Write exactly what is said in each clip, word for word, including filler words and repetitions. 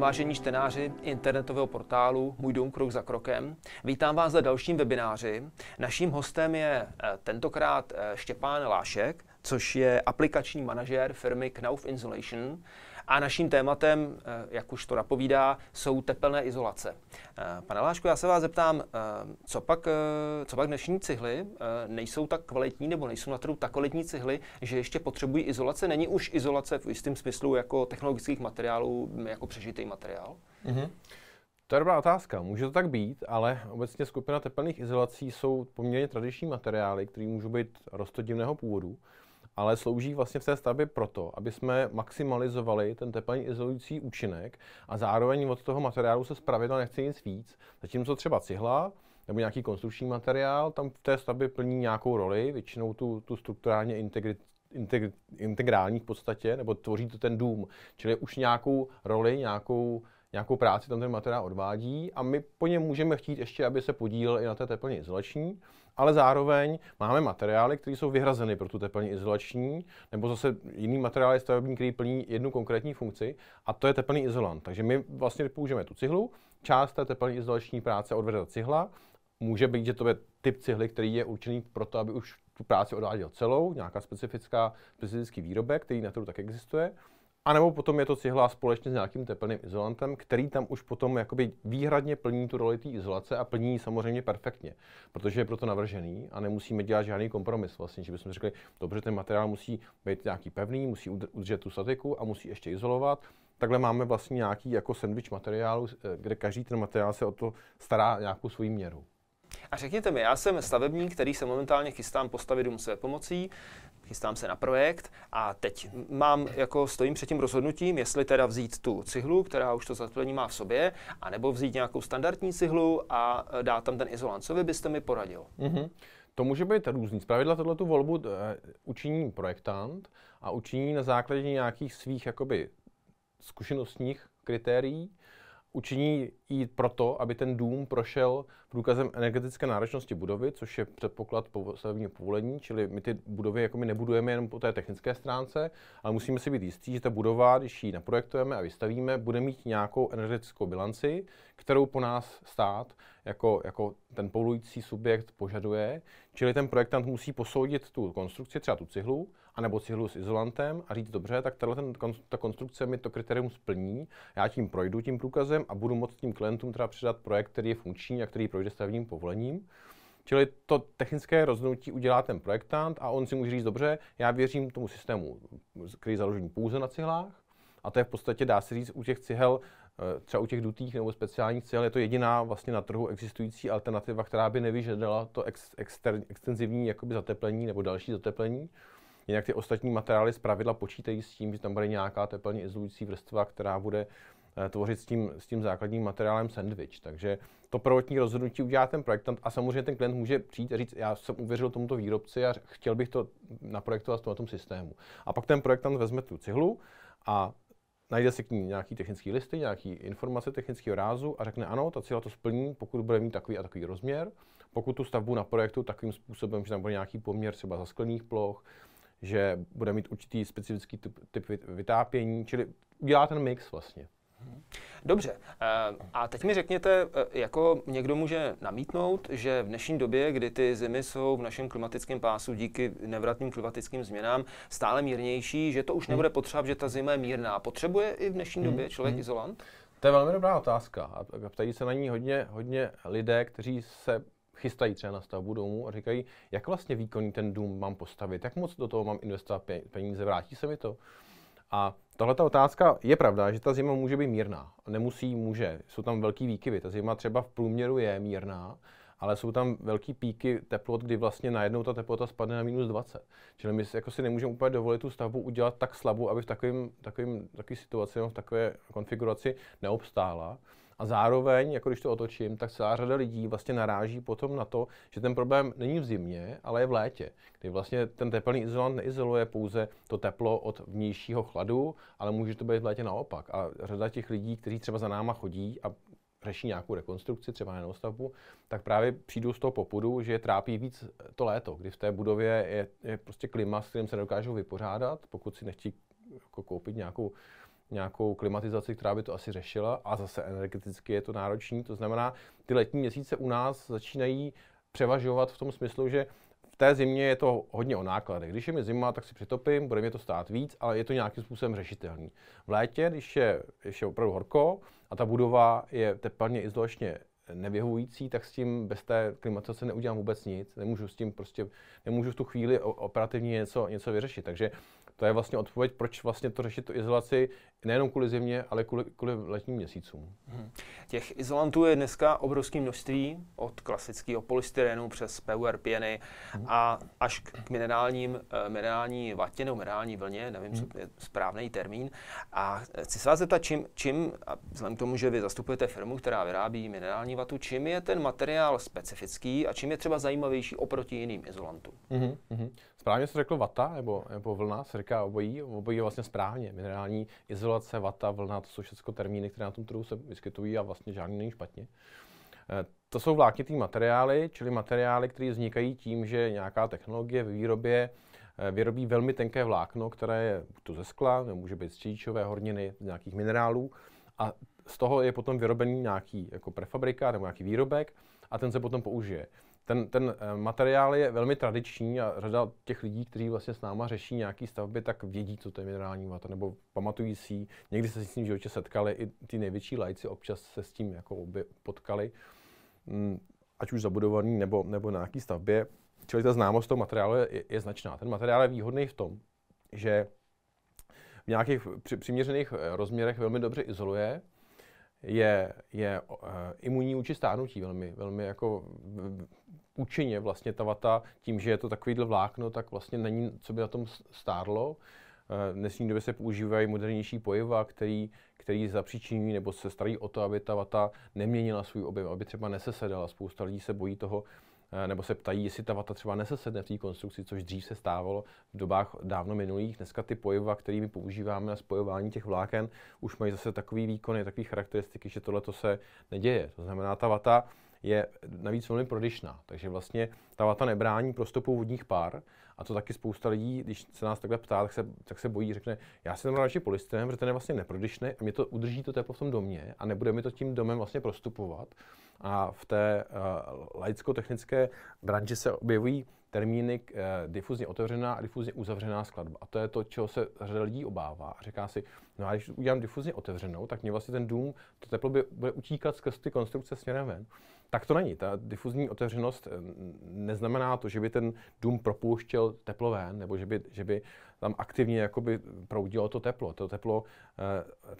vážení čtenáři internetového portálu Můj dům krok za krokem. Vítám vás na dalším webináři. Naším hostem je tentokrát Štěpán Lášek, což je aplikační manažér firmy Knauf Insulation. A naším tématem, jak už to napovídá, jsou tepelné izolace. Pane Lášku, já se vás zeptám, co pak, co pak dnešní cihly nejsou tak kvalitní, nebo nejsou na trhu tak kvalitní cihly, že ještě potřebují izolace? Není už izolace v jistém smyslu jako technologických materiálů, jako přežitý materiál? Mm-hmm. To je dobrá otázka. Může to tak být, ale obecně skupina tepelných izolací jsou poměrně tradiční materiály, které můžou být roztodivného původu, ale slouží vlastně v té stavbě proto, aby jsme maximalizovali ten tepelně izolující účinek a zároveň od toho materiálu se zpravidla nechce nic víc. Zatímco třeba cihla nebo nějaký konstrukční materiál, tam v té stavbě plní nějakou roli, většinou tu, tu strukturálně integri, integri, integrální v podstatě, nebo tvoří to ten dům, čili už nějakou roli, nějakou, nějakou práci tam ten materiál odvádí a my po něm můžeme chtít ještě, aby se podílel i na té tepelně izolační. Ale zároveň máme materiály, které jsou vyhrazeny pro tu tepelně izolační, nebo zase jiný materiál je stavební, který plní jednu konkrétní funkci, a to je tepelný izolant. Takže my vlastně použijeme tu cihlu, část té tepelně izolační práce odvede cihla, může být, že to je typ cihly, který je určený pro to, aby už tu práci odváděl celou, nějaká specifická, specifický výrobek, který na trhu tak existuje. A nebo potom je to cihla společně s nějakým tepelným izolantem, který tam už potom jakoby výhradně plní tu roli té izolace a plní samozřejmě perfektně, protože je proto navržený a nemusíme dělat žádný kompromis vlastně, že bychom řekli, dobře, ten materiál musí být nějaký pevný, musí udržet tu statiku a musí ještě izolovat. Takhle máme vlastně nějaký jako sandwich materiálu, kde každý ten materiál se o to stará nějakou svoji měru. A řekněte mi, já jsem stavebník, který se momentálně chystám postavit dům své pomocí, chystám se na projekt a teď mám, jako stojím před tím rozhodnutím, jestli teda vzít tu cihlu, která už to zateplení má v sobě, anebo vzít nějakou standardní cihlu a dát tam ten izolant. Co vy byste mi poradil? Mm-hmm. To může být různý. Zpravidla tohletu volbu učiní projektant a učiní na základě nějakých svých jakoby zkušenostních kritérií. Učiní ji proto, aby ten dům prošel průkazem energetické náročnosti budovy, což je předpoklad stavebního povolení, čili my ty budovy jako my nebudujeme jenom po té technické stránce, ale musíme si být jistí, že ta budova, když ji naprojektujeme a vystavíme, bude mít nějakou energetickou bilanci, kterou po nás stát jako, jako ten povolující subjekt požaduje, čili ten projektant musí posoudit tu konstrukci, třeba tu cihlu, anebo cihlu s izolantem a říct, dobře, tak ten, ta konstrukce mi to kritérium splní, já tím projdu tím průkazem a budu moct tím klientům teda předat projekt, který je funkční a který projde stavebním povolením. Čili to technické rozhodnutí udělá ten projektant a on si může říct, dobře, já věřím tomu systému, který je založený pouze na cihlách, a to je v podstatě, dá se říct, u těch cihel, třeba u těch dutých nebo speciálních cihel, je to jediná vlastně na trhu existující alternativa, která by nevyžadala to ex, exter, extenzivní jakoby zateplení nebo další zateplení. Jinak ty ostatní materiály zpravidla počítají s tím, že tam bude nějaká tepelně izolující vrstva, která bude tvořit s tím, s tím základním materiálem sandwich. Takže to prvotní rozhodnutí udělá ten projektant a samozřejmě ten klient může přijít a říct, já jsem uvěřil tomuto výrobci a chtěl bych to naprojektovat na tom systému. A pak ten projektant vezme tu cihlu a najde si k ní nějaký technický listy, nějaký informace technického rázu a řekne ano, ta cihla to splní, pokud bude mít takový a takový rozměr, pokud tu stavbu naprojektuju takovým způsobem, že tam bude nějaký poměr třeba zasklených ploch, že bude mít určitý specifický typ, typ vytápění, čili udělá ten mix vlastně. Dobře. A teď mi řekněte, jako někdo může namítnout, že v dnešní době, kdy ty zimy jsou v našem klimatickém pásu díky nevratným klimatickým změnám stále mírnější, že to už nebude potřeba, že ta zima je mírná. Potřebuje i v dnešní době člověk hmm. izolant? To je velmi dobrá otázka. A ptají se na ní hodně, hodně lidé, kteří se chystají třeba na stavbu domu a říkají, jak vlastně výkonný ten dům mám postavit, jak moc do toho mám investovat peníze, vrátí se mi to? A tahle ta otázka je pravda, že ta zima může být mírná. Nemusí, může. Jsou tam velký výkyvy. Ta zima třeba v průměru je mírná, ale jsou tam velký píky teplot, kdy vlastně najednou ta teplota spadne na minus dvacet. Čili my jako si nemůžeme úplně dovolit tu stavbu udělat tak slabou, aby v takovým, takovým, takový situaci, v takové konfiguraci neobstála. A zároveň, jako když to otočím, tak celá řada lidí vlastně naráží potom na to, že ten problém není v zimě, ale je v létě, kdy vlastně ten tepelný izolant neizoluje pouze to teplo od vnějšího chladu, ale může to být v létě naopak. A řada těch lidí, kteří třeba za náma chodí a řeší nějakou rekonstrukci, třeba na novostavbu, tak právě přijdou z toho popudu, že je trápí víc to léto, kdy v té budově je, je prostě klima, s kterým se nedokážou vypořádat, pokud si nechtějí koupit nějakou nějakou klimatizaci, která by to asi řešila, a zase energeticky je to náročný. To znamená, ty letní měsíce u nás začínají převažovat v tom smyslu, že v té zimě je to hodně o nákladech. Když je mi zima, tak si přitopím, bude mě to stát víc, ale je to nějakým způsobem řešitelný. V létě, když je, když je opravdu horko a ta budova je tepelně izolačně nevyhovující, tak s tím bez té klimatizace neudělám vůbec nic. Nemůžu s tím prostě, nemůžu v tu chvíli operativně něco, něco vyřešit. Takže to je vlastně odpověď, proč vlastně to řešit tu izolaci nejenom kvůli zimě, ale kvůli, kvůli letním měsícům. Hmm. Těch izolantů je dneska obrovské množství, od klasického polystyrenu přes P U R pěny hmm. a až k minerálním, minerální vatě nebo minerální vlně, nevím, hmm. co je správný termín. A chci se vás zeptat, čím, čím a vzhledem k tomu, že vy zastupujete firmu, která vyrábí minerální vatu, čím je ten materiál specifický a čím je třeba zajímavější oproti jiným izolantům? Hmm. Hmm. Správně se řeklo vata nebo, nebo vlna, se říká obojí, obojí je vlastně správně. Minerální izolace, vata, vlna, to jsou všechno termíny, které na tom trhu se vyskytují a vlastně žádný není špatně. To jsou vláknitý materiály, čili materiály, které vznikají tím, že nějaká technologie ve výrobě vyrobí velmi tenké vlákno, které je to ze skla, nebo může být z číčové horniny, z nějakých minerálů, a z toho je potom vyrobený nějaký jako prefabrika nebo nějaký výrobek a ten se potom použije. Ten, ten materiál je velmi tradiční a řada těch lidí, kteří vlastně s náma řeší nějaké stavby, tak vědí, co to je minerální vata, nebo pamatují si ji. Někdy se s tím v životě setkali, i ty největší lajci občas se s tím jako potkali, ať už zabudovaný nebo, nebo na nějaké stavbě. Čili ta známost toho materiálu je, je značná. Ten materiál je výhodný v tom, že v nějakých při, přiměřených rozměrech velmi dobře izoluje, je, je uh, imunní vůči stárnutí velmi, velmi jako účinně vlastně ta vata, tím, že je to takovýhle vlákno, tak vlastně není, co by na tom stárlo. V dnešní době se používají modernější pojiva, který, který zapříčinují nebo se starají o to, aby ta vata neměnila svůj objem, aby třeba nesesedala. Spousta lidí se bojí toho, nebo se ptají, jestli ta vata třeba nesesedne v té konstrukci, což dřív se stávalo v dobách dávno minulých. Dneska ty pojiva, které my používáme na spojování těch vláken, už mají zase takový výkony, takové charakteristiky, že tohleto se neděje. To znamená, ta vata je navíc velmi prodyšná, takže vlastně ta vata nebrání prostopu vodních pár, a to taky spousta lidí, když se nás takhle ptá, tak se, tak se bojí, řekne, já si tam dám radši polystyren, protože ten je vlastně neprodyšný a mě to udrží to teplo v tom domě a nebude mi to tím domem vlastně prostupovat. A v té uh, laicko-technické branži se objevují termíny uh, difuzně otevřená a difuzně uzavřená skladba. A to je to, čeho se řada lidí obává. A říká si, no a když udělám difuzně otevřenou, tak mě vlastně ten dům, to teplo by, bude utíkat skrz ty konstrukce směrem ven. Tak to není. Ta difuzní otevřenost neznamená to, že by ten dům propouštěl teplo ven, nebo že by, že by tam aktivně jakoby proudilo to teplo. To teplo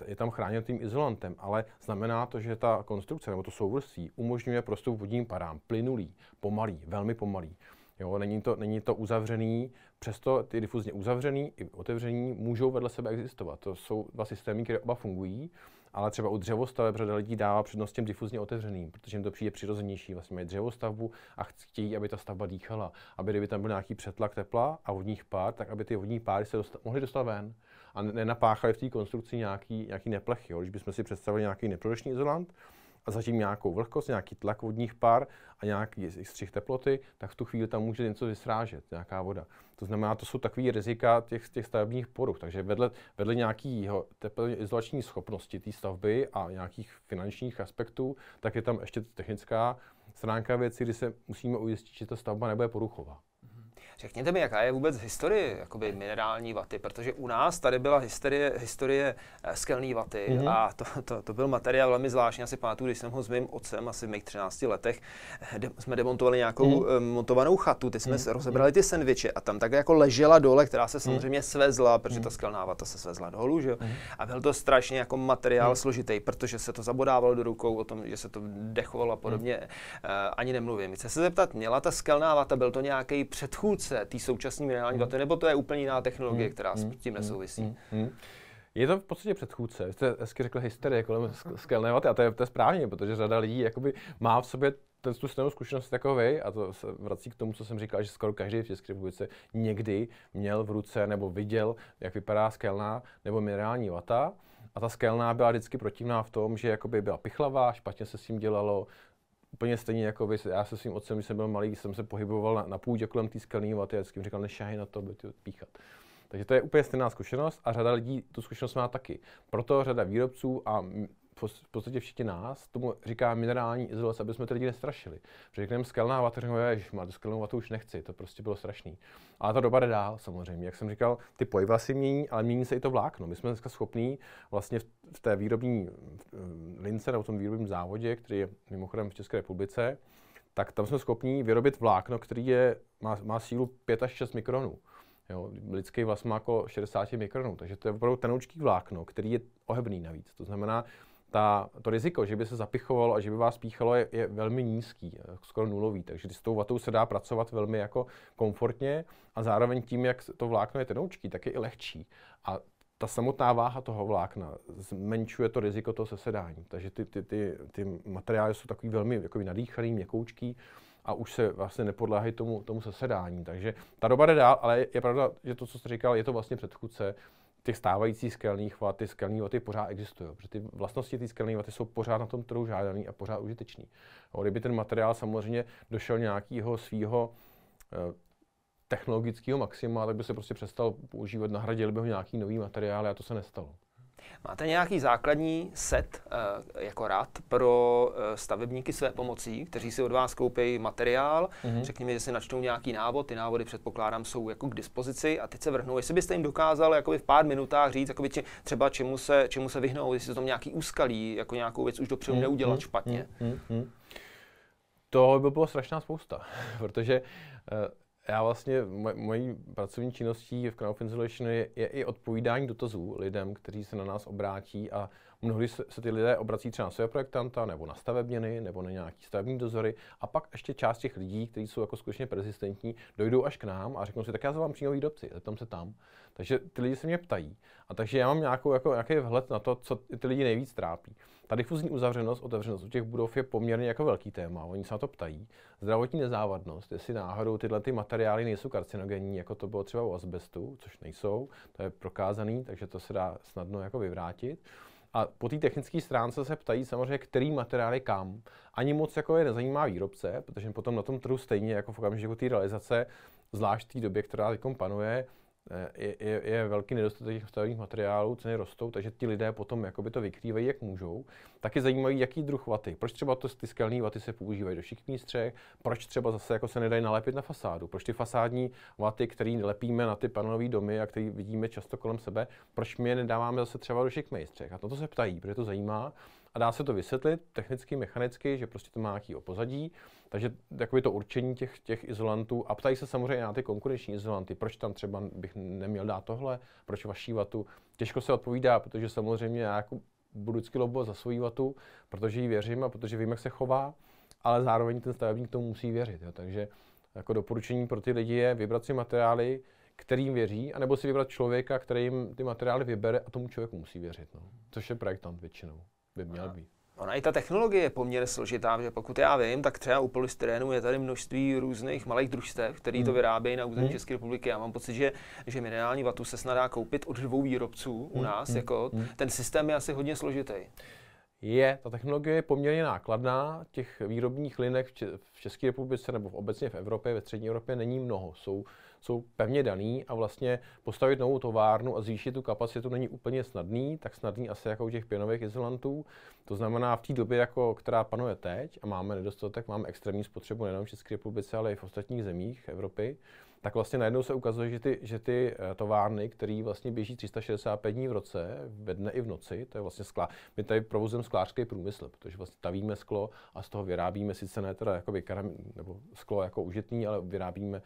je tam chráněno tím izolantem, ale znamená to, že ta konstrukce nebo to souvrství umožňuje prostup vodním parám, plynulý, pomalý, velmi pomalý. Jo, není to, není to uzavřený, přesto ty difuzně uzavřený i otevřený můžou vedle sebe existovat. To jsou dva systémy, které oba fungují. Ale třeba u dřevostaveb řada lidí dává přednost těm difuzně otevřeným, protože jim to přijde přirozenější. Vlastně mají dřevostavbu a chtějí, aby ta stavba dýchala, aby kdyby tam byl nějaký přetlak tepla a vodních pár, tak aby ty vodní páry se dosta- mohly dostat ven a nenapáchaly v té konstrukci nějaký, nějaký neplechy. Když bychom si představili nějaký neprodyšný izolant a zatím nějakou vlhkost, nějaký tlak vodních pár a nějaký střih teploty, tak v tu chvíli tam může něco vysrážet, nějaká voda. To znamená, to jsou takový rizika těch, těch stavebních poruch. Takže vedle, vedle nějakého tepelně izolační schopnosti té stavby a nějakých finančních aspektů, tak je tam ještě technická stránka věci, kdy se musíme ujistit, že ta stavba nebude poruchová. Řekněte mi, jaká je vůbec historie jakoby minerální vaty, protože u nás tady byla hysterie, historie skelné vaty mm-hmm. a to, to, to byl materiál velmi zvláštní. Já si pamatuju, když jsem ho s mým otcem asi v mých třinácti letech de- jsme demontovali nějakou mm-hmm. montovanou chatu, teď jsme mm-hmm. rozebrali ty sendviče a tam tak jako ležela dole, která se samozřejmě svezla, protože ta skelná vata se svezla dolů, že? Mm-hmm. A byl to strašně jako materiál mm-hmm. složitý, protože se to zabodávalo do rukou, o tom, že se to dechovalo a podobně, mm-hmm. uh, ani nemluvím. Chci se zeptat, měla ta skelná vata, byl to nějaký předchůdce té současné minerální vaty, nebo to je úplně jiná technologie, hmm. která s tím nesouvisí? Hmm. Hmm. Je to v podstatě předchůdce. Vy jste hezky řekl hysterie kolem skelné vaty a to je, to je správně, protože řada lidí jakoby má v sobě ten tu stejnou zkušenost jako vy, a to se vrací k tomu, co jsem říkal, že skoro každý v České republice někdy měl v ruce nebo viděl, jak vypadá skelná nebo minerální vata. A ta skelná byla vždycky protivná v tom, že jakoby byla pichlavá, špatně se s tím dělalo. Úplně stejně jako vy, já se svým otcem, když jsem byl malý, jsem se pohyboval na, na půdě kolem té skelné vaty a vždycky mi říkal, nešahej na to, bude to píchat. Takže to je úplně stejná zkušenost a řada lidí tu zkušenost má taky. Proto řada výrobců a v podstatě všichni nás tomu říká minerální izolace, aby jsme ty lidi nestrašili. Protože řekneme skalná vata, řekneme, že má skalnou vatu už nechci, to prostě bylo strašný. Ale ta doba jde dál samozřejmě. Jak jsem říkal, ty pojiva si mění, ale mění se i to vlákno. My jsme dneska schopní vlastně v té výrobní lince nebo v tom výrobním závodě, který je mimochodem v České republice, tak tam jsme schopní vyrobit vlákno, který je, má, má sílu pět až šest mikronů. Jo, lidský vlas má okolo šedesát mikronů, takže to je opravdu tenoučký vlákno, který je ohebný navíc. To znamená, Ta, to riziko, že by se zapichovalo a že by vás píchalo, je, je velmi nízký, skoro nulový, takže s tou vatou se dá pracovat velmi jako komfortně a zároveň tím, jak to vlákno je tenoučký, tak je i lehčí. A ta samotná váha toho vlákna zmenšuje to riziko toho sesedání, takže ty, ty, ty, ty materiály jsou takový velmi jakoby nadýchaný, měkoučký a už se vlastně nepodléhají tomu, tomu sesedání, takže ta doba jde dál, ale je pravda, že to, co jste říkal, je to vlastně předchůdce těch stávajících skalních vat, ty skalní vaty pořád existují, protože ty vlastnosti té skalní vaty jsou pořád na tom trhu žádaný a pořád užitečný. A kdyby ten materiál samozřejmě došel nějakého svého eh, technologického maxima, tak by se prostě přestal používat, nahradil by ho nějaký nový materiál a to se nestalo. Máte nějaký základní set eh, jako rad pro eh, stavebníky své pomocí, kteří si od vás koupí materiál, mm-hmm. řekněme, že si načtou nějaký návod, ty návody předpokládám jsou jako k dispozici a teď se vrhnou, jestli byste jim dokázal jakoby v pár minutách říct, jakoby či, třeba čemu se, čemu se vyhnou, jestli tam nějaký úskalí, jako nějakou věc už dopředu mm-hmm. neudělat špatně. Mm-hmm. To by bylo strašná spousta, protože eh, Já vlastně, mojí pracovní činností v Knauf Insulation je, je i odpovídání dotazů lidem, kteří se na nás obrátí a mnohdy se, se ty lidé obrací třeba na svého projektanta, nebo na stavebněny, nebo na nějaký stavební dozory a pak ještě část těch lidí, kteří jsou jako skutečně persistentní, dojdou až k nám a řeknou si, tak já za vám přímo výrobci, zeptám se tam. Takže ty lidi se mě ptají a takže já mám nějakou, jako, nějaký vhled na to, co ty lidi nejvíc trápí. Ta difuzní uzavřenost, otevřenost u těch budov je poměrně jako velký téma, oni se na to ptají. Zdravotní nezávadnost, jestli náhodou tyhle ty materiály nejsou karcinogenní, jako to bylo třeba u azbestu, což nejsou, to je prokázaný, takže to se dá snadno jako vyvrátit. A po té technické stránce se ptají samozřejmě, který materiál je kam. Ani moc jako je nezajímá výrobce, protože potom na tom trhu stejně jako v okamžiku té realizace, zvlášť v té době, která teď panuje, je, je, je velký nedostatek stavebních materiálů, ceny rostou, takže ti lidé potom jakoby to vykrývají, jak můžou. Taky zajímají, jaký druh vaty. Proč třeba to, ty skalní vaty se používají do šikmých střech, proč třeba zase jako se nedají nalepit na fasádu, proč ty fasádní vaty, které lepíme na ty panelové domy a které vidíme často kolem sebe, proč my je nedáváme zase třeba do šikmých střech. A to se ptají, protože to zajímá. A dá se to vysvětlit technicky, mechanicky, že prostě to má nějaký opozadí. Takže takové to určení těch, těch izolantů. A ptají se samozřejmě na ty konkurenční izolanty. Proč tam třeba bych neměl dát tohle? Proč vaší vatu? Těžko se odpovídá, protože samozřejmě já jako budu vždycky lobovat za svoji vatu, protože jí věřím a protože vím, jak se chová, ale zároveň ten stavebník tomu musí věřit. Jo. Takže jako doporučení pro ty lidi je vybrat si materiály, kterým věří, anebo si vybrat člověka, který jim ty materiály vybere a tomu člověku musí věřit. No. Což je projektant většinou. By měl být. Ona i ta technologie je poměrně složitá, protože pokud já vím, tak třeba u polystyrenu je tady množství různých malých družstev, které hmm. to vyrábějí na území hmm. České republiky. Já mám pocit, že, že minerální vatu se snad dá koupit od dvou výrobců u nás. Hmm. Jako hmm. Ten systém je asi hodně složitý. Je, ta technologie je poměrně nákladná. Těch výrobních linek v České republice nebo obecně v Evropě, ve střední Evropě není mnoho. Jsou, jsou pevně daný a vlastně postavit novou továrnu a zvýšit tu kapacitu není úplně snadný, tak snadný asi jako u těch pěnových izolantů. To znamená v té době, jako, která panuje teď a máme nedostatek, máme extrémní spotřebu nejenom v České republice, ale i v ostatních zemích Evropy, tak vlastně najednou se ukazuje, že ty, že ty továrny, které vlastně běží tři sta šedesát pět dní v roce, ve dne i v noci, to je vlastně skla. My tady provozujeme sklářský průmysl, protože vlastně tavíme sklo a z toho vyrábíme sice ne teda jakoby karam, nebo sklo jako užitný, ale vyrábíme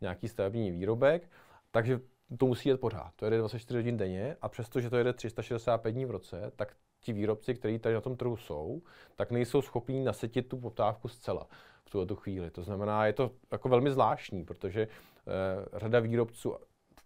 nějaký stavební výrobek, takže to musí jít pořád. To jede dvacet čtyři hodin denně a přestože to jede tři sta šedesát pět dní v roce, tak ti výrobci, kteří tady na tom trhu jsou, tak nejsou schopní nasytit tu poptávku zcela v tuto chvíli. To znamená, je to jako velmi zvláštní, protože e, řada výrobců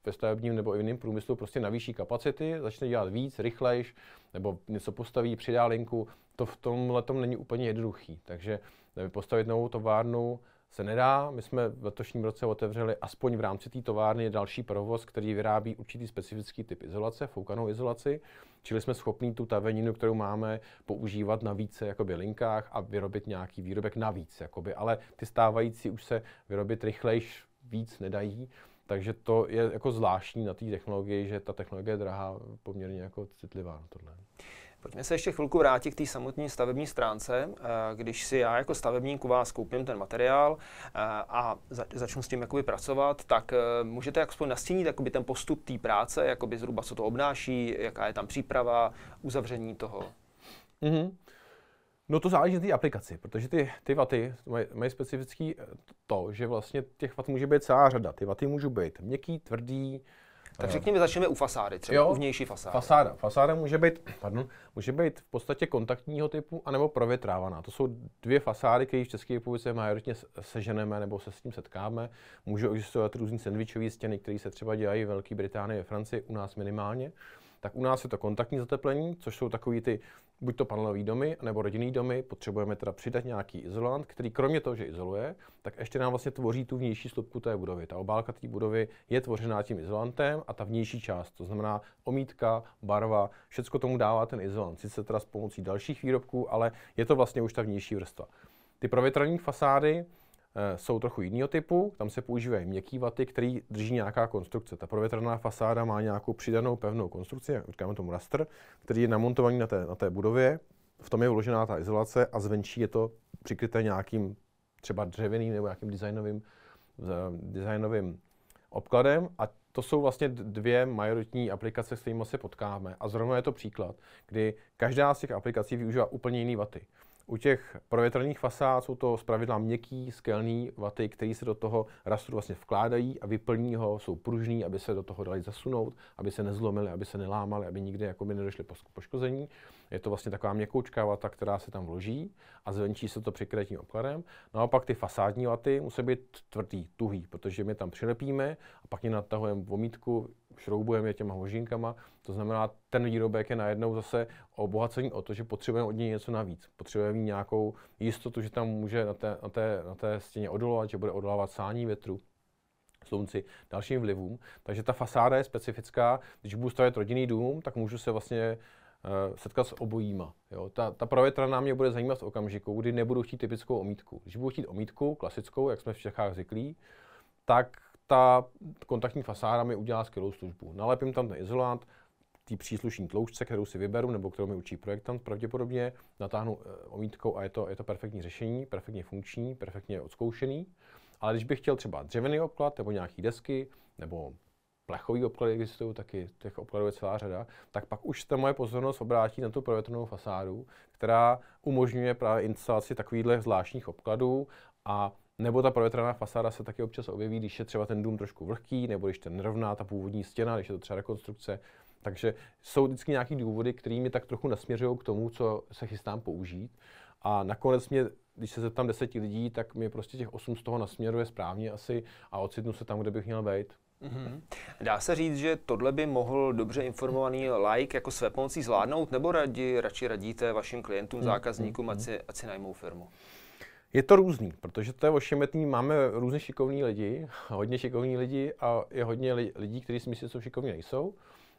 ve stavebním nebo jiném průmyslu prostě navýší kapacity, začne dělat víc, rychlejš, nebo něco postaví, přidá linku. To v tomhletom není úplně jednoduchý, takže postavit novou továrnu se nedá. My jsme v letošním roce otevřeli aspoň v rámci té továrny další provoz, který vyrábí určitý specifický typ izolace, foukanou izolaci, čili jsme schopni tu taveninu, kterou máme, používat na více jakoby linkách a vyrobit nějaký výrobek navíc, jakoby. Ale ty stávající už se vyrobit rychlejš víc nedají. Takže to je jako zvláštní na té technologii, že ta technologie je drahá, poměrně jako citlivá na tohle. Pojďme se ještě chvilku vrátit k té samotné stavební stránce. Když si já jako stavebník u vás koupím ten materiál a začnu s tím jakoby pracovat, tak můžete jakoby nastínit jakoby ten postup té práce, jakoby zhruba co to obnáší, jaká je tam příprava, uzavření toho? Mm-hmm. No to záleží na té aplikaci, protože ty, ty vaty mají, mají specifický to, že vlastně těch vat může být celá řada. Ty vaty můžou být měkký, tvrdý. Tak řekněme, začneme u fasády, třeba u vnější fasády. Fasáda. Fasáda může být, pardon, může být v podstatě kontaktního typu anebo provětrávaná. To jsou dvě fasády, které v České republice majoritně seženeme nebo se s tím setkáme. Můžou existovat různý sendvičové stěny, které se třeba dělají v Velké Británii, ve Francii, u nás minimálně. Tak u nás je to kontaktní zateplení, což jsou takový ty buď to panelový domy, nebo rodinný domy. Potřebujeme teda přidat nějaký izolant, který kromě toho, že izoluje, tak ještě nám vlastně tvoří tu vnější slupku té budovy. Ta obálka té budovy je tvořená tím izolantem a ta vnější část, to znamená omítka, barva, všecko tomu dává ten izolant. Sice teda s pomocí dalších výrobků, ale je to vlastně už ta vnější vrstva. Ty provětrané fasády jsou trochu jiného typu, tam se používají měkký vaty, které drží nějaká konstrukce. Ta provětraná fasáda má nějakou přidanou pevnou konstrukci, říkáme tomu rastr, který je namontovaný na té, na té budově, v tom je vložená ta izolace a zvenčí je to přikryté nějakým třeba dřevěným nebo nějakým designovým, designovým obkladem. A to jsou vlastně dvě majoritní aplikace, s kterými se potkáme. A zrovna je to příklad, kdy každá z těch aplikací využívá úplně jiné vaty. U těch provětraných fasád jsou to zpravidla měkký, skelný vaty, které se do toho rastru vlastně vkládají a vyplní ho, jsou pružný, aby se do toho dali zasunout, aby se nezlomily, aby se nelámaly, aby nikdy jakoby nedošly poškození. Je to vlastně taková měkoučká vata, která se tam vloží a zvenčí se to přikrytím obkladem. Naopak ty fasádní vaty musí být tvrdý, tuhý, protože my tam přilepíme a pak je natahujeme omítku, šroubujeme je těma hožinkama. To znamená, ten výrobek je najednou zase obohacení o to, že potřebujeme od něj něco navíc. Potřebujeme mít nějakou jistotu, že tam může na té, na té, na té stěně odolovat, že bude odolávat sání větru, slunci, dalším vlivům. Takže ta fasáda je specifická. Když budu stavět rodinný dům, tak můžu se vlastně setkat s obojíma. Jo. Ta, ta provětraná mě bude zajímat v okamžiku, kdy nebudu chtít typickou omítku. Když budu chtít omítku, klasickou, jak jsme v Čechách zvyklí, tak ta kontaktní fasáda mi udělá skvělou službu. Nalepím tam ten izolant, té příslušné tloušťce, kterou si vyberu, nebo kterou mi učí projektant pravděpodobně, natáhnu omítkou a je to, je to perfektní řešení, perfektně funkční, perfektně odzkoušený. Ale když bych chtěl třeba dřevěný obklad, nebo nějaký desky, nebo plechový obklady existují taky, těch obkladů je celá řada, tak pak už ta moje pozornost obrátí na tu provětrnou fasádu, která umožňuje právě instalaci takovýchhle zvláštních obkladů a nebo ta provětraná fasáda se taky občas objeví, když je třeba ten dům trošku vlhký, nebo když ten nerovná ta původní stěna, když je to třeba rekonstrukce. Takže jsou vždycky nějaké důvody, které mě tak trochu nasměřují k tomu, co se chystám použít. A nakonec mě, když se zeptám deseti lidí, tak mě prostě těch osm z toho nasměruje správně asi a ocitnu se tam, kde bych měl být. Mm-hmm. Dá se říct, že tohle by mohl dobře informovaný laik jako své pomocí zvládnout, nebo radši, radši radíte vašim klientům, zákazníkům, ať si, ať si najmou firmu? Je to různý, protože to je ošemetný, máme různě šikovní lidi, hodně šikovní lidi a je hodně lidí, kteří si myslí, že jsou šikovní, nejsou.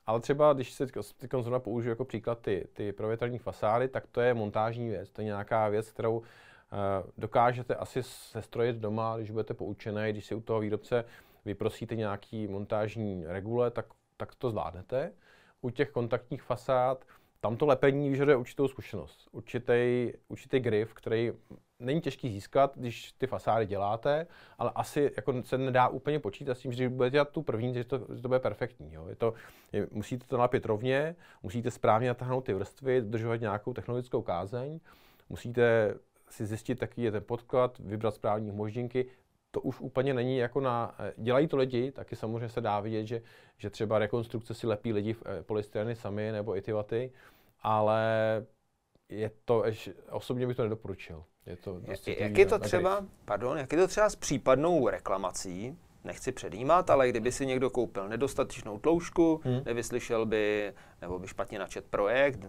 Ale třeba, když se zrovna použiju jako příklad ty, ty provětrané fasády, tak to je montážní věc, to je nějaká věc, kterou uh, dokážete asi sestrojit doma, když budete poučený, když si u toho výrobce vyprosíte nějaký montážní regule, tak, tak to zvládnete. U těch kontaktních fasád tam to lepení vyžaduje určitou zkušenost, určitý, určitý grif, který není těžký získat, když ty fasády děláte, ale asi jako se nedá úplně počítat s tím, že budete dělat tu první, že to, že to bude perfektní. Jo. Je to, je, musíte to nalepit rovně, musíte správně natáhnout ty vrstvy, dodržovat nějakou technologickou kázeň, musíte si zjistit, jaký je ten podklad, vybrat správní moždinky. To už úplně není jako na... Dělají to lidi, taky samozřejmě se dá vidět, že, že třeba rekonstrukce si lepí lidi v polystyreny sami nebo i ty vaty, ale je to, osobně bych to nedoporučil. Je to jak, jak je to třeba, pardon, jak je to třeba s případnou reklamací? Nechci předjímat, ale kdyby si někdo koupil nedostatečnou tloušku, hmm. nevyslyšel by, nebo by špatně načet projekt,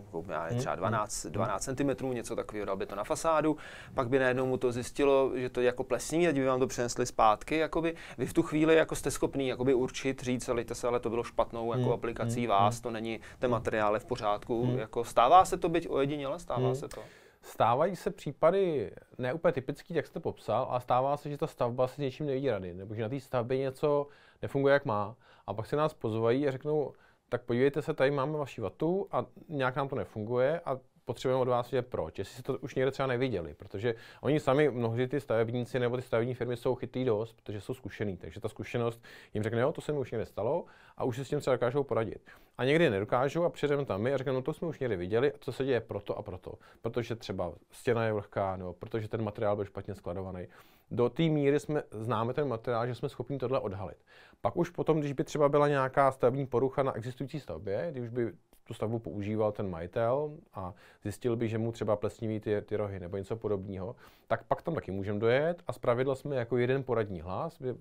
třeba dvanáct centimetrů, něco takového, dal by to na fasádu, pak by najednou mu to zjistilo, že to je jako plesní, ať by vám to přenesli zpátky, jakoby. Vy v tu chvíli jako jste schopný jakoby určit, říct, lejte se, ale to bylo špatnou jako hmm. aplikací hmm. vás, to není, ten materiál je v pořádku, hmm. jako stává se to, byť ojediněle, stává hmm. se to. Stávají se případy ne úplně typický, jak jste popsal, ale stává se, že ta stavba se s něčím neví rady, nebo že na té stavbě něco nefunguje jak má. A pak se nás pozvají a řeknou, tak podívejte se, tady máme vaši vatu a nějak nám to nefunguje a potřebujeme od vás vědět proč, jestli si to už někde třeba neviděli, protože oni sami mnohdy ty stavebníci nebo ty stavební firmy jsou chytrý dost, protože jsou zkušený, takže ta zkušenost jim řekne, jo, to se mi už někde stalo a už se s tím třeba dokážou poradit. A někdy nedokážou a přijdeme tam my a řekneme, no to jsme už někde viděli a co se děje proto a proto, protože třeba stěna je vlhká nebo protože ten materiál byl špatně skladovaný. Do té míry jsme, známe ten materiál, že jsme schopni tohle odhalit. Pak už potom, když by třeba byla nějaká stavební porucha na existující stavbě, když by tu stavbu používal ten majitel a zjistil by, že mu třeba plesniví ty, ty rohy nebo něco podobného, tak pak tam taky můžeme dojet a zpravidla jsme jako jeden poradní hlas, by,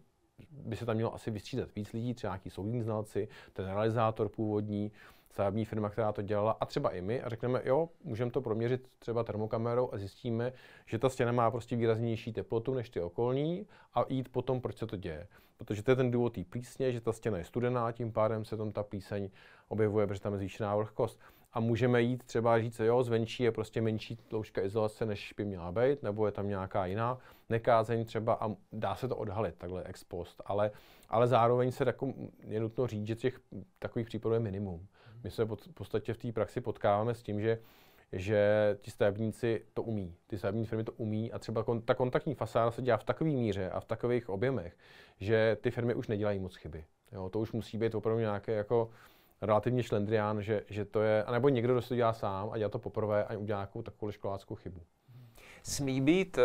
by se tam mělo asi vystřídat víc lidí, třeba nějaký soudní znalci, ten realizátor původní, stavební firma, která to dělala a třeba i my a řekneme, jo, můžeme to proměřit třeba termokamerou a zjistíme, že ta stěna má prostě výraznější teplotu než ty okolní a jít potom, proč se to děje. Protože to je ten důvod té plísně, že ta stěna je studená, tím pádem se tam ta plíseň objevuje, protože tam je zvýšená vlhkost. A můžeme jít třeba říct, jo, zvenčí je prostě menší tloušťka izolace, než by měla být, nebo je tam nějaká jiná nekázeň třeba a dá se to odhalit takhle ex post, ale, ale zároveň se tako, je nutno říct, že těch takových případů je minimum. My se pod, v podstatě v té praxi potkáváme s tím, že, že ti stavebníci to umí, ty stavební firmy to umí a třeba kon, ta kontaktní fasáda se dělá v takové míře a v takových objemech, že ty firmy už nedělají moc chyby. Jo, to už musí být opravdu nějaké jako relativně šlendrián, že, že to je, anebo někdo, kdo se to dělá sám a dělá to poprvé a udělá nějakou takovou školáckou chybu. Smí být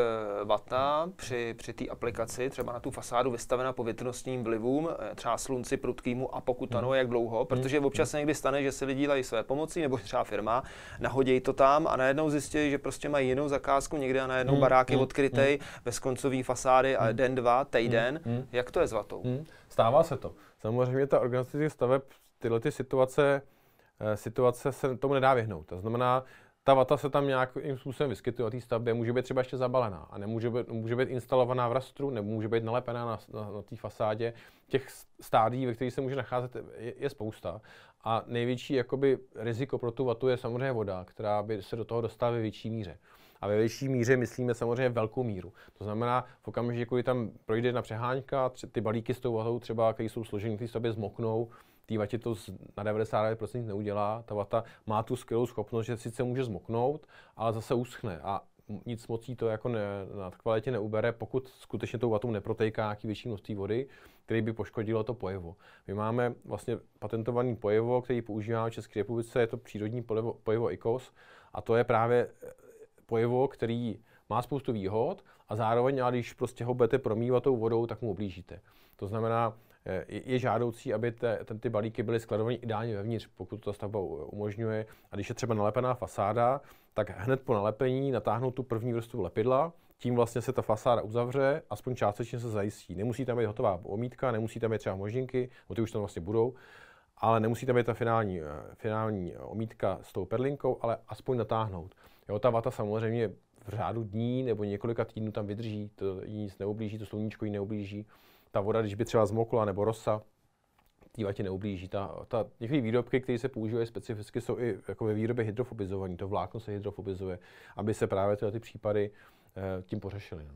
vata při, při té aplikaci třeba na tu fasádu vystavena povětrnostním vlivům, třeba slunci, prudkýmu a pokud ano, jak dlouho, protože občas někdy stane, že si lidi dělají své pomocí nebo třeba firma, nahodějí to tam a najednou zjistí, že prostě mají jinou zakázku někde a najednou barák je odkrytej, bez koncový fasády a den, dva, týden. Jak to je s vatou? Stává se to. Samozřejmě ta organizace staveb tyhle ty situace, situace se tomu nedá vyhnout. To znamená, ta vata se tam nějakým způsobem vyskytuje o té stavbě, může být třeba ještě zabalená a nemůže být, může být instalovaná v rastru nebo může být nalepená na, na, na té fasádě. Těch stádií, ve kterých se může nacházet, je, je spousta. A největší jakoby, riziko pro tu vatu je samozřejmě voda, která by se do toho dostala ve větší míře. A ve větší míře myslíme samozřejmě velkou míru. To znamená, v okamžiku, kdy tam projde na přeháňka, ty balíky s tou vatou třeba, které jsou složené v té stavbě, zmoknou. Té vatě to na devadesát devět procent neudělá, ta vata má tu skvělou schopnost, že sice může zmoknout, ale zase uschne a nic mocí to jako ne, na kvalitě neubere, pokud skutečně tou vatou neprotejká nějaký větší množství vody, který by poškodilo to pojevo. My máme vlastně patentovaný pojevo, který používáme v České republice, je to přírodní pojevo, pojevo I C O S a to je právě pojevo, který má spoustu výhod a zároveň, ale když prostě ho budete promývat tou vodou, tak mu oblížíte. To znamená, je žádoucí, aby te, ten, ty balíky byly skladovány ideálně vevnitř, pokud to ta stavba umožňuje. A když je třeba nalepená fasáda, tak hned po nalepení natáhnout tu první vrstvu lepidla, tím vlastně se ta fasáda uzavře, aspoň částečně se zajistí. Nemusí tam být hotová omítka, nemusí tam být třeba možinky, no ty už tam vlastně budou, ale nemusí tam být ta finální, finální omítka s tou perlinkou, ale aspoň natáhnout. Jo, ta vata samozřejmě v řádu dní nebo několika týdnů tam vydrží, to jí nic neublíží, to sluníčko jí neublíží. Ta voda, když by třeba zmokla nebo rosa, té vatě neublíží. Ta, ta, některé výrobky, které se používají specificky, jsou i jako ve výrobě hydrofobizované. To vlákno se hydrofobizuje, aby se právě tyhle ty případy eh, tím pořešily. No.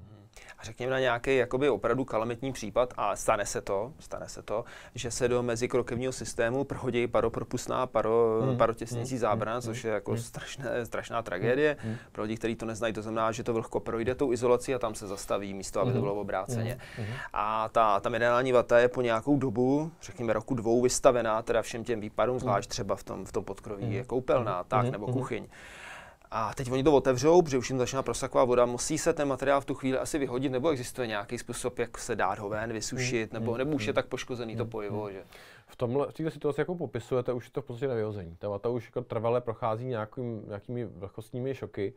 A řekněme na nějaký jakoby opravdu kalamitní případ, a stane se to, stane se to, že se do mezikrokevního systému prohodí paropropustná paro, mm. parotěsnící mm. zábrana, mm. což je jako mm. strašné, strašná tragédie. Mm. Pro lidi, kteří to neznají, to znamená, že to vlhko projde tou izolací a tam se zastaví místo, aby mm. to bylo obráceně. Mm. A ta, ta minerální vata je po nějakou dobu, řekněme roku dvou, vystavená teda všem těm výpadům, zvlášť třeba v tom, v tom podkroví mm. je koupelna, tak, mm. nebo kuchyň. A teď oni to otevřou, protože už jim začíná prosaková voda, musí se ten materiál v tu chvíli asi vyhodit, nebo existuje nějaký způsob, jak se dát ho ven, vysušit, nebo, nebo už je tak poškozený to pojivo, že? V tomhle, v této situaci, jakou popisujete, už je to v podstatě nevyhození. Ta vata už jako trvale prochází nějakým, nějakými vlhkostními šoky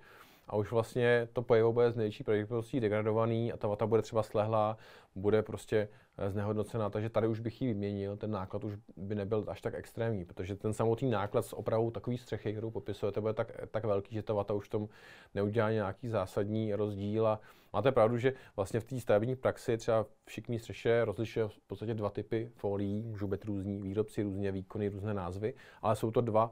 a už vlastně to pojivo bude z největší pravděpodobností degradovaný a ta vata bude třeba slehlá, bude prostě znehodnocená, takže tady už bych ji vyměnil, ten náklad už by nebyl až tak extrémní, protože ten samotný náklad s opravou takový střechy, kterou popisujete, bude tak, tak velký, že ta vata už v tom neudělá nějaký zásadní rozdíl. A máte pravdu, že vlastně v té stavební praxi třeba v šikmý střeše rozlišuje v podstatě dva typy folií, můžou být různí výrobci, různé výkony, různé názvy, ale jsou to dva,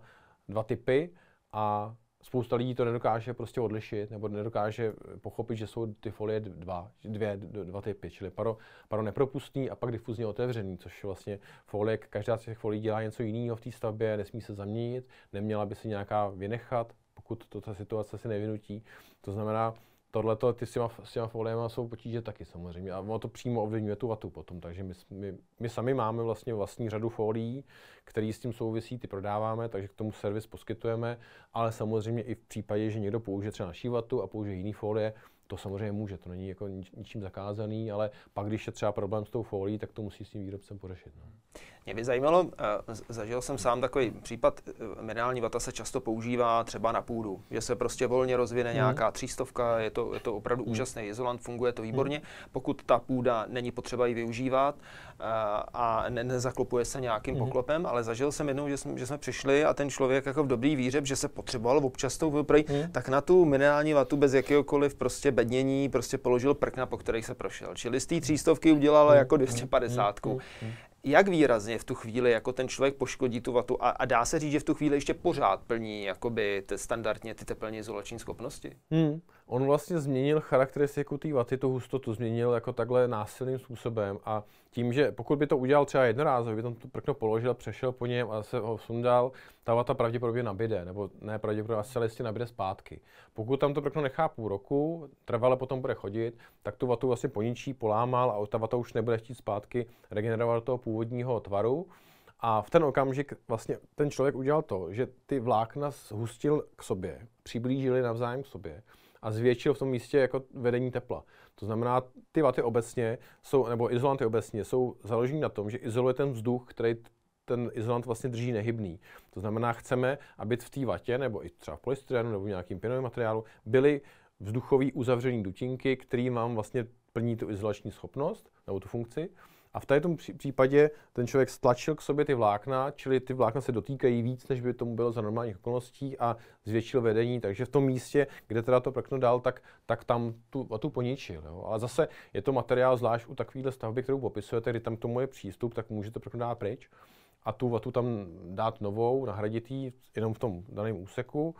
dva typy a spousta lidí to nedokáže prostě odlišit nebo nedokáže pochopit, že jsou ty folie dva, dvě, dva typy, čili paro, paro nepropustný a pak difuzně otevřený, což vlastně folie, každá z těch folií dělá něco jiného v té stavbě, nesmí se zaměnit, neměla by se nějaká vynechat, pokud to, ta situace si nevynutí. To znamená, tohleto, ty s těma, s těma foliema jsou potíže taky samozřejmě a ono to přímo ovlivňuje tu vatu potom, takže my, my, my sami máme vlastně vlastní řadu folií, které s tím souvisí, ty prodáváme, takže k tomu servis poskytujeme, ale samozřejmě i v případě, že někdo použije třeba naší vatu a použije jiný folie, to samozřejmě může, to není jako nič, ničím zakázaný, ale pak, když je třeba problém s tou folií, tak to musí s tím výrobcem pořešit. No. Mě by zajímalo, zažil jsem sám takový případ, minerální vata se často používá třeba na půdu, že se prostě volně rozvine hmm. nějaká třístovka, je to, je to opravdu hmm. úžasný izolant, funguje to výborně, hmm. pokud ta půda není potřeba ji využívat a ne, nezaklopuje se nějakým hmm. poklopem, ale zažil jsem jednou, že jsme, že jsme přišli a ten člověk jako v dobrý víře, že se potřeboval občas tou vyprý, hmm. tak na tu minerální vatu bez jakéhokoliv prostě bednění, prostě položil prkna, po kterých se prošel. Čili z té třístovky udělala jako dvě stě padesát. Jak výrazně v tu chvíli jako ten člověk poškodí tu vatu a, a dá se říct, že v tu chvíli ještě pořád plní jakoby standardně ty teplně izolační schopnosti? Hmm. On vlastně změnil charakteristiku té vaty, tu hustotu změnil jako takhle násilným způsobem a tím, že pokud by to udělal třeba jednorázově, by tam to prkno položil, přešel po něm a se ho sundal, ta vata pravděpodobně nabide, nebo ne pravděpodobně, zcela jistě nabide zpátky. Pokud tam to prkno nechá půl roku, trvale potom bude chodit, tak tu vatu vlastně poničí, polámal a ta vata už nebude chtít zpátky regenerovat do toho původního tvaru. A v ten okamžik vlastně ten člověk udělal to, že ty vlákna zhustil k sobě, přiblížili navzájem k sobě a zvětšil v tom místě jako vedení tepla. To znamená, ty vaty obecně jsou, nebo izolanty obecně jsou založeny na tom, že izoluje ten vzduch, který ten izolant vlastně drží nehybný. To znamená, chceme, aby v té vatě, nebo i třeba v polystyrenu, nebo v nějakým pěnovém materiálu, byly vzduchové uzavřené dutinky, které mám vlastně plní tu izolační schopnost, nebo tu funkci. A v tom případě ten člověk stlačil k sobě ty vlákna, čili ty vlákna se dotýkají víc, než by tomu bylo za normálních okolností a zvětšil vedení. Takže v tom místě, kde teda to prkno dal, tak, tak tam tu vatu poničil. Jo. Ale zase je to materiál zvlášť u takovéhle stavby, kterou popisujete, kdy tam k tomu je přístup, tak můžete prkno dát pryč a tu vatu tam dát novou, nahradit ji jenom v tom daném úseku.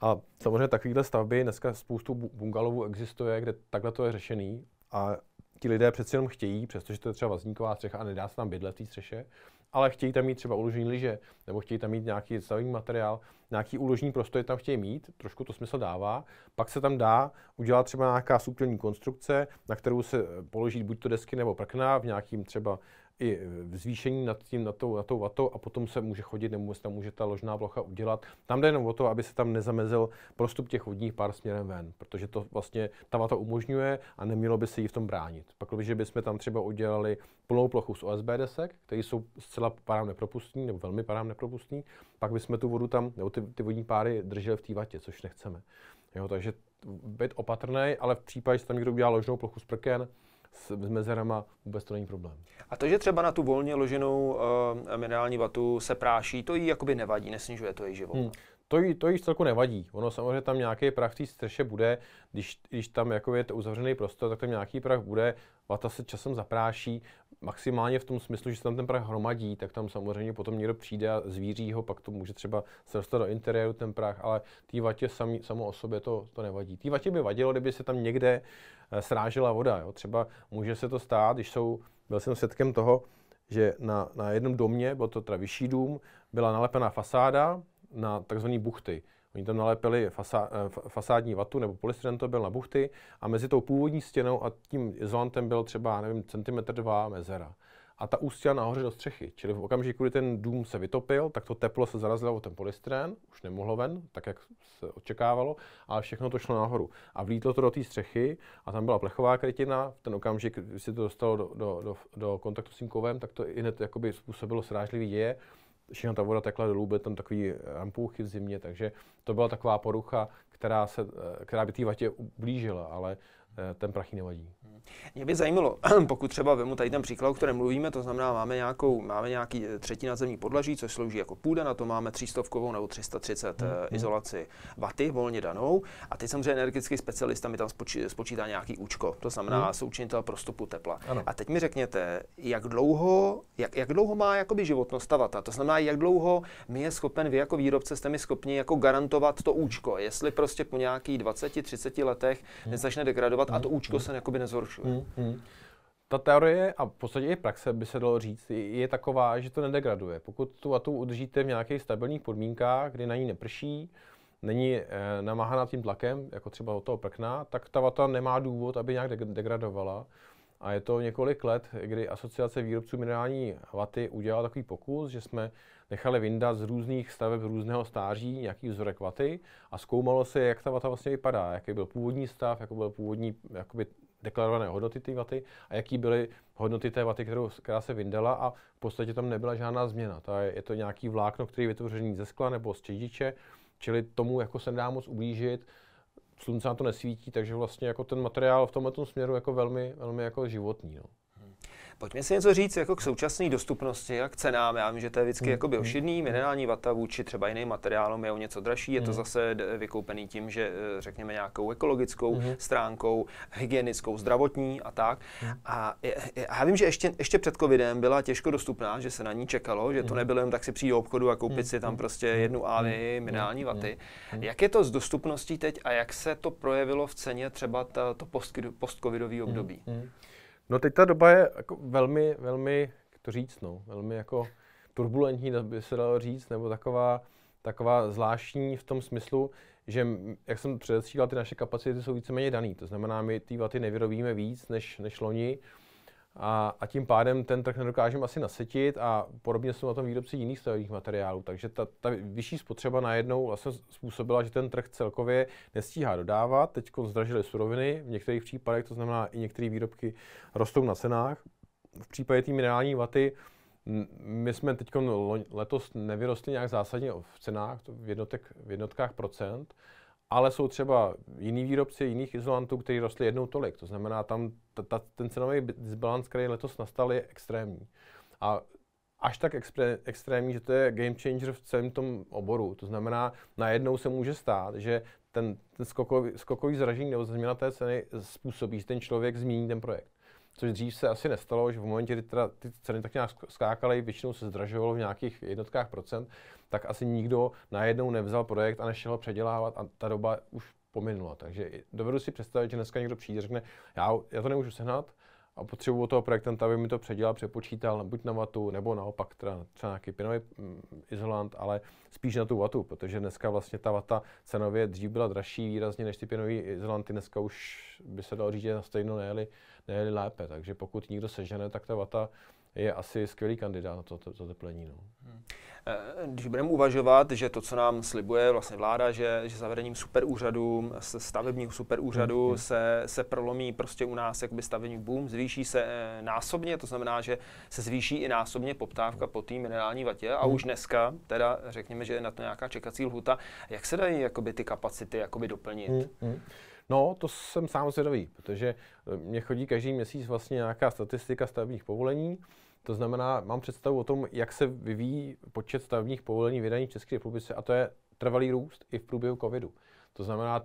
A samozřejmě takovéhle stavby, dneska spoustu bungalovů existuje, kde takhle to je řešený. A ti lidé přeci jenom chtějí, přestože to je třeba vazníková střecha a nedá se tam bydlet v té střeše, ale chtějí tam mít třeba uložený liže, nebo chtějí tam mít nějaký stavební materiál, nějaký uložený prostor tam chtějí mít, trošku to smysl dává, pak se tam dá udělat třeba nějaká subtilní konstrukce, na kterou se položí buď to desky nebo prkna v nějakým třeba i zvýšení nad tím, nad tou, nad tou vatou a potom se může chodit, nebo se tam může ta ložná plocha udělat. Tam jde jenom o to, aby se tam nezamezil prostup těch vodních pár směrem ven, protože to vlastně ta vata umožňuje a nemělo by se jí v tom bránit. Pak, když bychom tam třeba udělali plnou plochu z O S B desek, které jsou zcela parám nepropustní, nebo velmi parám nepropustní, pak bychom tu vodu tam, nebo ty, ty vodní páry drželi v té vatě, což nechceme. Jo, takže být opatrnej, ale v případě, že tam někdo udělá ložnou plochu z prken, s mezerama vůbec to není problém. A to, že třeba na tu volně loženou uh, minerální vatu se práší, to jí jakoby nevadí, nesnižuje to její život. Hmm. To jí, to jí vcelku nevadí. Ono samozřejmě tam nějaký prach v té střeše bude, když, když tam jako je to uzavřený prostor, tak tam nějaký prach bude, vata se časem zapráší, maximálně v tom smyslu, že se tam ten prach hromadí, tak tam samozřejmě potom někdo přijde a zvíří ho, pak to může třeba se dostat do interiéru ten prach, ale té vatě sami, samo o sobě to, to nevadí. Té vatě by vadilo, kdyby se tam někde srážela voda. Jo? Třeba může se to stát, když jsou, byl jsem svědkem toho, že na, na jednom domě, byl to teda vyšší dům, byla nalepená fasáda na takzvané buchty. Oni tam nalepili fasá, fasádní vatu, nebo polystyren to byl na buchty a mezi tou původní stěnou a tím izolantem byl třeba, nevím, centimetr dva mezera. A ta ústila nahoře do střechy, čili v okamžiku, kdy ten dům se vytopil, tak to teplo se zarazilo o ten polystyren, už nemohlo ven, tak jak se očekávalo, ale všechno to šlo nahoru. A vlítlo to do té střechy a tam byla plechová krytina, v ten okamžik, když se to dostalo do, do, do, do kontaktu s tím kovem, tak to hned jakoby způsobilo srážlivý děje. Všechna ta voda tekla dolů, byly tam takový rampouchy v zimě, takže to byla taková porucha, která, se, která by té vatě ublížila, ale ten prach jí nevadí. Hmm. Mě by zajímalo, pokud třeba vemu tady ten příklad, o kterém mluvíme, to znamená, máme nějakou, máme nějaký třetinazemní podlaží, což slouží jako půda, na to máme třístovkovou nebo tři sta třicet mm-hmm. izolaci vaty, volně danou, a teď samozřejmě energetický specialista mi tam spočí, spočítá nějaký účko, to znamená mm-hmm. součinitel prostupu tepla. Ano. A teď mi řekněte, jak dlouho, jak, jak dlouho má jakoby životnost ta vata, to znamená, jak dlouho mi je schopen, vy jako výrobce jste mi schopni jako garantovat to účko, jestli prostě po nějakých dvaceti, třiceti letech nezačne degradovat a to účko se jakoby nezhoršuje. Ta teorie a v podstatě i praxe, by se dalo říct, je taková, že to nedegraduje. Pokud tu vatu udržíte v nějakých stabilních podmínkách, kdy na ní neprší, není e, namáhána tím tlakem, jako třeba od toho prkna, tak ta vata nemá důvod, aby nějak degradovala. A je to několik let, kdy asociace výrobců minerální vaty udělala takový pokus, že jsme nechali vyndat z různých staveb různého stáří nějaký vzorek vaty a zkoumalo se, jak ta vata vlastně vypadá, jaký byl původní stav, jaký byl původní jakoby deklarované hodnoty té vaty a jaký byly hodnoty té vaty, kterou, která se vyndala, a v podstatě tam nebyla žádná změna. To je, je to nějaký vlákno, který je vytvořený ze skla nebo z čediče, čili tomu jako se nedá moc ublížit. Slunce na to nesvítí, takže vlastně jako ten materiál v tomto směru jako velmi, velmi jako životní. No. Pojďme si něco říct jako k současné dostupnosti a k cenám. Já vím, že to je vždycky jakoby ošidný, minerální vata vůči třeba jiným materiálům je o něco dražší, je to zase vykoupený tím, že řekněme nějakou ekologickou stránkou, hygienickou, zdravotní a tak. A já vím, že ještě, ještě před covidem byla těžko dostupná, že se na ní čekalo, že to nebylo jen tak si přijít do obchodu a koupit si tam prostě jednu álii minerální vaty. Jak je to s dostupností teď a jak se to projevilo v ceně třeba ta, to postcovidové období? No teď ta doba je jako velmi, velmi, jak to říct, no, velmi jako turbulentní, by se dalo říct, nebo taková, taková zvláštní v tom smyslu, že, jak jsem předesílal, ty naše kapacity jsou víceméně daný. To znamená, my ty vaty nevyrobíme víc než, než loni a, a tím pádem ten trh nedokážeme asi nasytit a podobně jsou na tom výrobci jiných stavebních materiálů. Takže ta, ta vyšší spotřeba najednou vlastně způsobila, že ten trh celkově nestíhá dodávat. Teď zdražily suroviny, v některých případech, to znamená i některé výrobky rostou na cenách. V případě té minerální vaty my jsme teď letos nevyrostli nějak zásadně v cenách, v, jednotek, v jednotkách procent, ale jsou třeba jiní výrobci jiných izolantů, kteří rostly jednou tolik. To znamená, tam ta, ta, ten cenový disbalans, který letos nastal, je extrémní. A až tak expre, extrémní, že to je game changer v celém tom oboru. To znamená, najednou se může stát, že ten, ten skokový, skokový zražení nebo změna té ceny způsobí, že ten člověk změní ten projekt. Což dřív se asi nestalo, že v momentě, kdy teda ty ceny tak nějak skákaly, většinou se zdražovalo v nějakých jednotkách procent, tak asi nikdo najednou nevzal projekt a nešel ho předělávat a ta doba už pominula. Takže dovedu si představit, že dneska někdo přijde a řekne, já, já to nemůžu sehnat a potřebuji toho projektanta, aby mi to předělal, přepočítal buď na vatu, nebo naopak teda třeba nějaký pěnový izolant, ale spíš na tu vatu, protože dneska vlastně ta vata cenově dřív byla dražší výrazně než ty pěnové izolanty, dneska už by se dalo říct, že na stejno nejeli, nejeli lépe, takže pokud nikdo sežene, tak ta vata je asi skvělý kandidát na to zateplení. No. Když budeme uvažovat, že to, co nám slibuje vlastně vláda, že, že zavedením superúřadu, stavebního superúřadu hmm. se, se prolomí prostě u nás jakoby stavební boom, zvýší se násobně, to znamená, že se zvýší i násobně poptávka po té minerální vatě a hmm. už dneska, teda řekněme, že je na to nějaká čekací lhuta, jak se dají jakoby ty kapacity jakoby doplnit? Hmm. Hmm. No, to jsem sám zvědavý, protože mě chodí každý měsíc vlastně nějaká statistika stavebních povolení. To znamená, mám představu o tom, jak se vyvíjí počet stavebních povolení vydaných v České republice, a to je trvalý růst i v průběhu covidu. To znamená,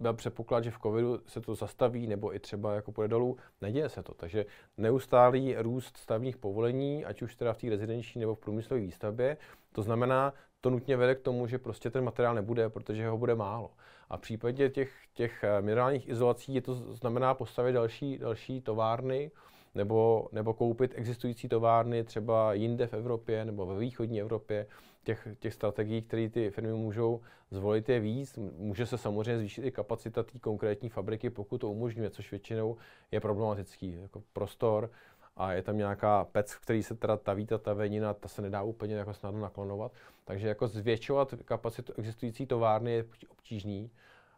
byl předpoklad, že v covidu se to zastaví nebo i třeba jako půjde dolů, neděje se to. Takže neustálý růst stavebních povolení, ať už teda v té rezidenční nebo v průmyslové výstavbě, to znamená, to nutně vede k tomu, že prostě ten materiál nebude, protože ho bude málo. A v případě těch, těch minerálních izolací je to znamená postavit další, další továrny nebo, nebo koupit existující továrny třeba jinde v Evropě nebo ve východní Evropě. Těch, těch strategií, které ty firmy můžou zvolit, je víc. Může se samozřejmě zvýšit i kapacita té konkrétní fabriky, pokud to umožňuje, což většinou je problematický jako prostor. A je tam nějaká pec, v který se teda taví ta tavenina, ta se nedá úplně jako snadno naklonovat. Takže jako zvětšovat kapacitu existující továrny je obtížný.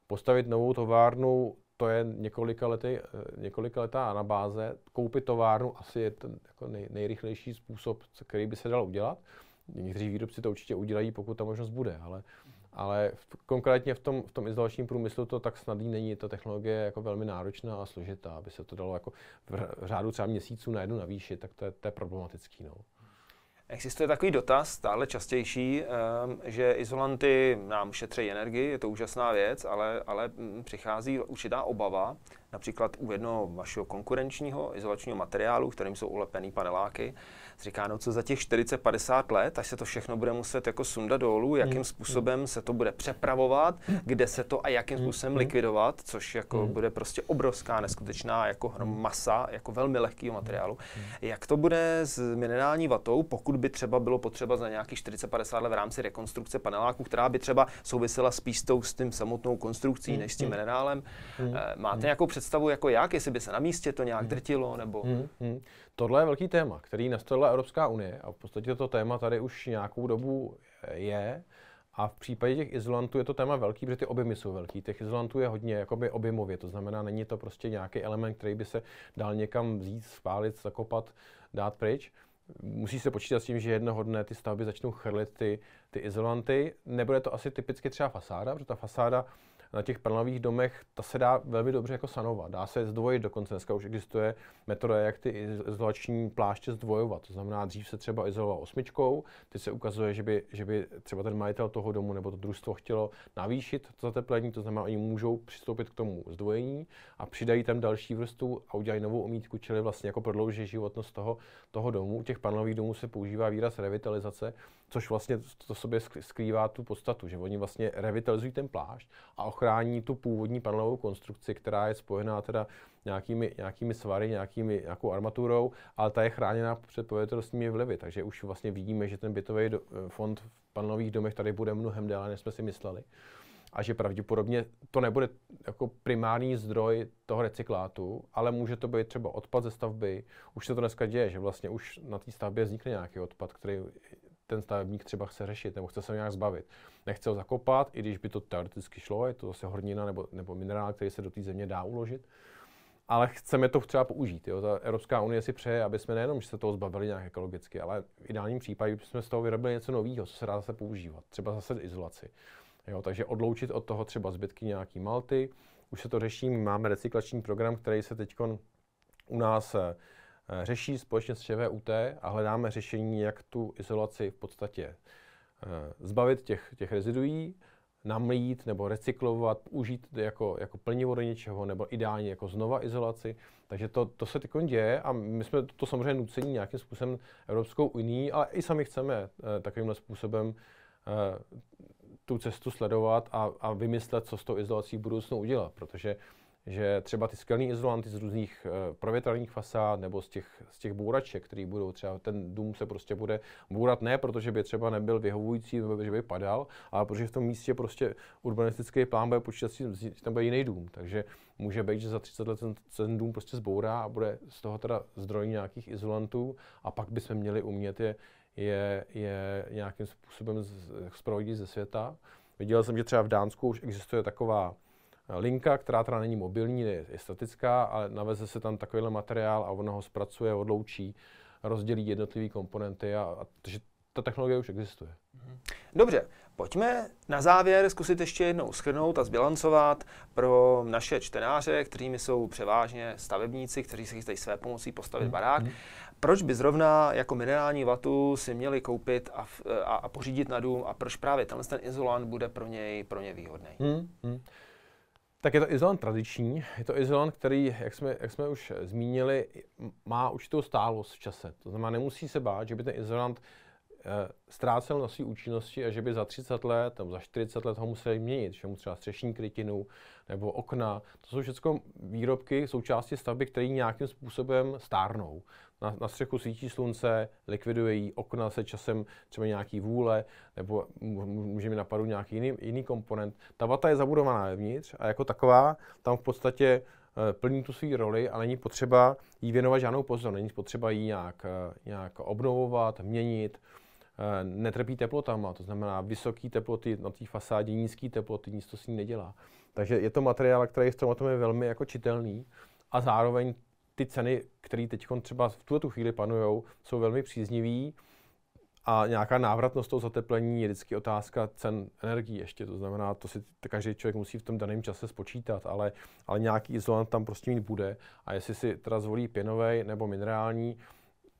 Postavit novou továrnu, to je několika lety, několika letá anabáze. Koupit továrnu asi je ten jako nej, nejrychlejší způsob, který by se dal udělat. Někteří výrobci to určitě udělají, pokud ta možnost bude, ale Ale v, konkrétně v tom, v tom izolačním průmyslu to tak snadný není. Ta technologie je jako velmi náročná a složitá, aby se to dalo jako v řádu třeba měsíců najednou navýšit, tak to je, to je problematický. No. Existuje takový dotaz, stále častější, že izolanty nám šetří energii, je to úžasná věc, ale, ale přichází určitá obava, například u jednoho vašeho konkurenčního izolačního materiálu, kterým jsou ulepený paneláky, říká, no co za těch čtyřicet padesát let, až se to všechno bude muset jako sundat dolů, jakým způsobem se to bude přepravovat, kde se to a jakým způsobem likvidovat, což jako bude prostě obrovská, neskutečná jako masa, jako velmi lehkého materiálu. Jak to bude s minerální vatou, pokud by třeba bylo potřeba za nějakých čtyřicet padesát let v rámci rekonstrukce paneláku, která by třeba souvisela spíš s tím samotnou konstrukcí než s tím minerálem? Máte nějakou představu, jako jak, jestli by se na místě to nějak drtilo, nebo? Tohle je velký téma, který nastolila Evropská unie a v podstatě toto téma tady už nějakou dobu je a v případě těch izolantů je to téma velký, protože ty objemy jsou velký. Těch izolantů je hodně jakoby objemově, to znamená, není to prostě nějaký element, který by se dal někam vzít, spálit, zakopat, dát pryč. Musí se počítat s tím, že jednoho dne ty stavby začnou chrlit ty, ty izolanty. Nebude to asi typicky třeba fasáda, protože ta fasáda na těch panelových domech, ta se dá velmi dobře jako sanovat. Dá se zdvojit dokonce. Dneska už existuje metoda, jak ty izolační pláště zdvojovat. To znamená, dřív se třeba izoloval osmičkou, teď se ukazuje, že by, že by třeba ten majitel toho domu nebo to družstvo chtělo navýšit to zateplení, to znamená, oni můžou přistoupit k tomu zdvojení a přidají tam další vrstvu a udělají novou omítku, čili vlastně jako prodlouží životnost toho, toho domu. U těch panelových domů se používá výraz revitalizace, což vlastně to sobě skrývá tu podstatu, že oni vlastně revitalizují ten plášť a chrání tu původní panelovou konstrukci, která je spojená teda nějakými, nějakými svary, nějakými, nějakou armaturou, ale ta je chráněna před povětrnostními vlivy, takže už vlastně vidíme, že ten bytový do, fond v panelových domech tady bude mnohem déle, než jsme si mysleli. A že pravděpodobně to nebude jako primární zdroj toho recyklátu, ale může to být třeba odpad ze stavby. Už se to dneska děje, že vlastně už na té stavbě vznikne nějaký odpad, který ten stavebník třeba chce řešit nebo chce se ho nějak zbavit. Nechce ho zakopat, i když by to teoreticky šlo, je to zase hornina nebo, nebo minerál, který se do té země dá uložit. Ale chceme to třeba použít. Jo? Ta Evropská unie si přeje, aby jsme nejenom že se toho zbavili nějak ekologicky, ale v ideálním případě bychom z toho vyrobili něco nového, co se dá zase používat, třeba zase izolaci. Jo? Takže odloučit od toho třeba zbytky nějaký malty. Už se to řeší, my máme recyklační program, který se teď u nás řeší společně s ČVUT a hledáme řešení, jak tu izolaci v podstatě zbavit těch, těch reziduí, namlít nebo recyklovat, použít jako, jako plnivo do něčeho nebo ideálně jako znova izolaci. Takže to, to se teď děje a my jsme to, to samozřejmě nucení nějakým způsobem Evropskou unii, ale i sami chceme takovýmhle způsobem tu cestu sledovat a, a vymyslet, co s tou izolací v budoucnu udělat, protože že třeba ty skelní izolanty z různých e, provětraných fasád nebo z těch, z těch bouraček, který budou třeba, ten dům se prostě bude bourat ne, protože by třeba nebyl vyhovující, nebo že by padal, ale protože v tom místě prostě urbanistický plán bude počítat, že tam bude jiný dům, takže může být, že za třicet let ten, ten dům prostě zbourá a bude z toho teda zdroj nějakých izolantů a pak bychom měli umět je, je, je nějakým způsobem zprovodit ze světa. Viděl jsem, že třeba v Dánsku už existuje taková linka, která teda není mobilní, je, je statická, ale naveze se tam takovýhle materiál a ono ho zpracuje, odloučí, rozdělí jednotlivé komponenty a, a takže ta technologie už existuje. Dobře, pojďme na závěr zkusit ještě jednou shrnout a zbilancovat pro naše čtenáře, kterými jsou převážně stavebníci, kteří se chystají své pomocí postavit hmm. barák. Hmm. Proč by zrovna jako minerální vatu si měli koupit a, a, a pořídit na dům a proč právě tenhle ten izolant bude pro něj, pro něj výhodný? Hmm. Hmm. Tak je to izolant tradiční, je to izolant, který, jak jsme, jak jsme už zmínili, má určitou stálost v čase. To znamená, nemusí se bát, že by ten izolant e, ztrácel na své účinnosti a že by za třicet let nebo za čtyřicet let ho museli měnit, že mu třeba střešní krytinu nebo okna. To jsou všechno výrobky, součásti stavby, které nějakým způsobem stárnou. Na, na střechu svítí slunce, likviduje jí, okna se časem třeba nějaký vůle, nebo může mi napadnout nějaký jiný, jiný komponent. Ta vata je zabudovaná vevnitř a jako taková tam v podstatě plní tu svou roli a není potřeba jí věnovat žádnou pozornost, není potřeba jí nějak, nějak obnovovat, měnit. Netrpí teplotama, to znamená vysoké teploty na té fasádě, nízké teploty, nic to s ní nedělá. Takže je to materiál, který v tom je velmi jako čitelný a zároveň ty ceny, které teď třeba v tuto chvíli panujou, jsou velmi příznivý A nějaká návratnost toho zateplení je vždycky otázka cen energií ještě, to znamená, to si každý člověk musí v tom daném čase spočítat, ale, ale nějaký izolant tam prostě mít bude. A jestli si teda zvolí pěnovej nebo minerální,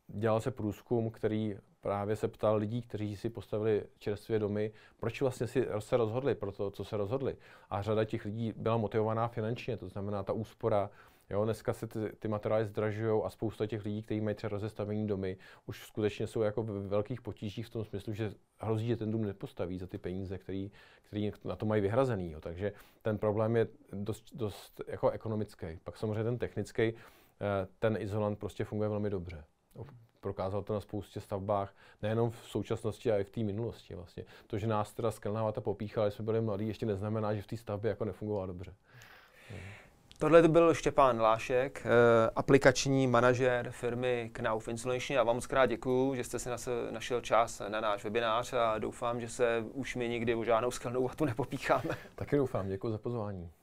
dělal se průzkum, který právě se ptal lidí, kteří si postavili čerstvě domy, proč vlastně si se rozhodli pro to, co se rozhodli. A řada těch lidí byla motivovaná finančně, to znamená ta úspora. Jo, dneska se ty, ty materiály zdražují a spousta těch lidí, kteří mají třeba rozestavený domy, už skutečně jsou jako ve velkých potížích v tom smyslu, že hrozí, že ten dům nepostaví za ty peníze, který, který na to mají vyhrazený. Jo. Takže ten problém je dost, dost jako ekonomický. Pak samozřejmě ten technický, ten izolant prostě funguje velmi dobře. Prokázal to na spoustě stavbách, nejenom v současnosti, ale i v té minulosti vlastně. To, že nás teda sklnávata popíchala, jsme byli mladí, ještě neznamená, že v té stavbě jako nefungovala dobře. Tohle to byl Štěpán Lášek, aplikační manažer firmy Knauf Insulation. Já vám moc krát děkuju, že jste si našel čas na náš webinář a doufám, že se už mi nikdy o žádnou skalnou vatu nepopícháme. Taky doufám, děkuji za pozvání.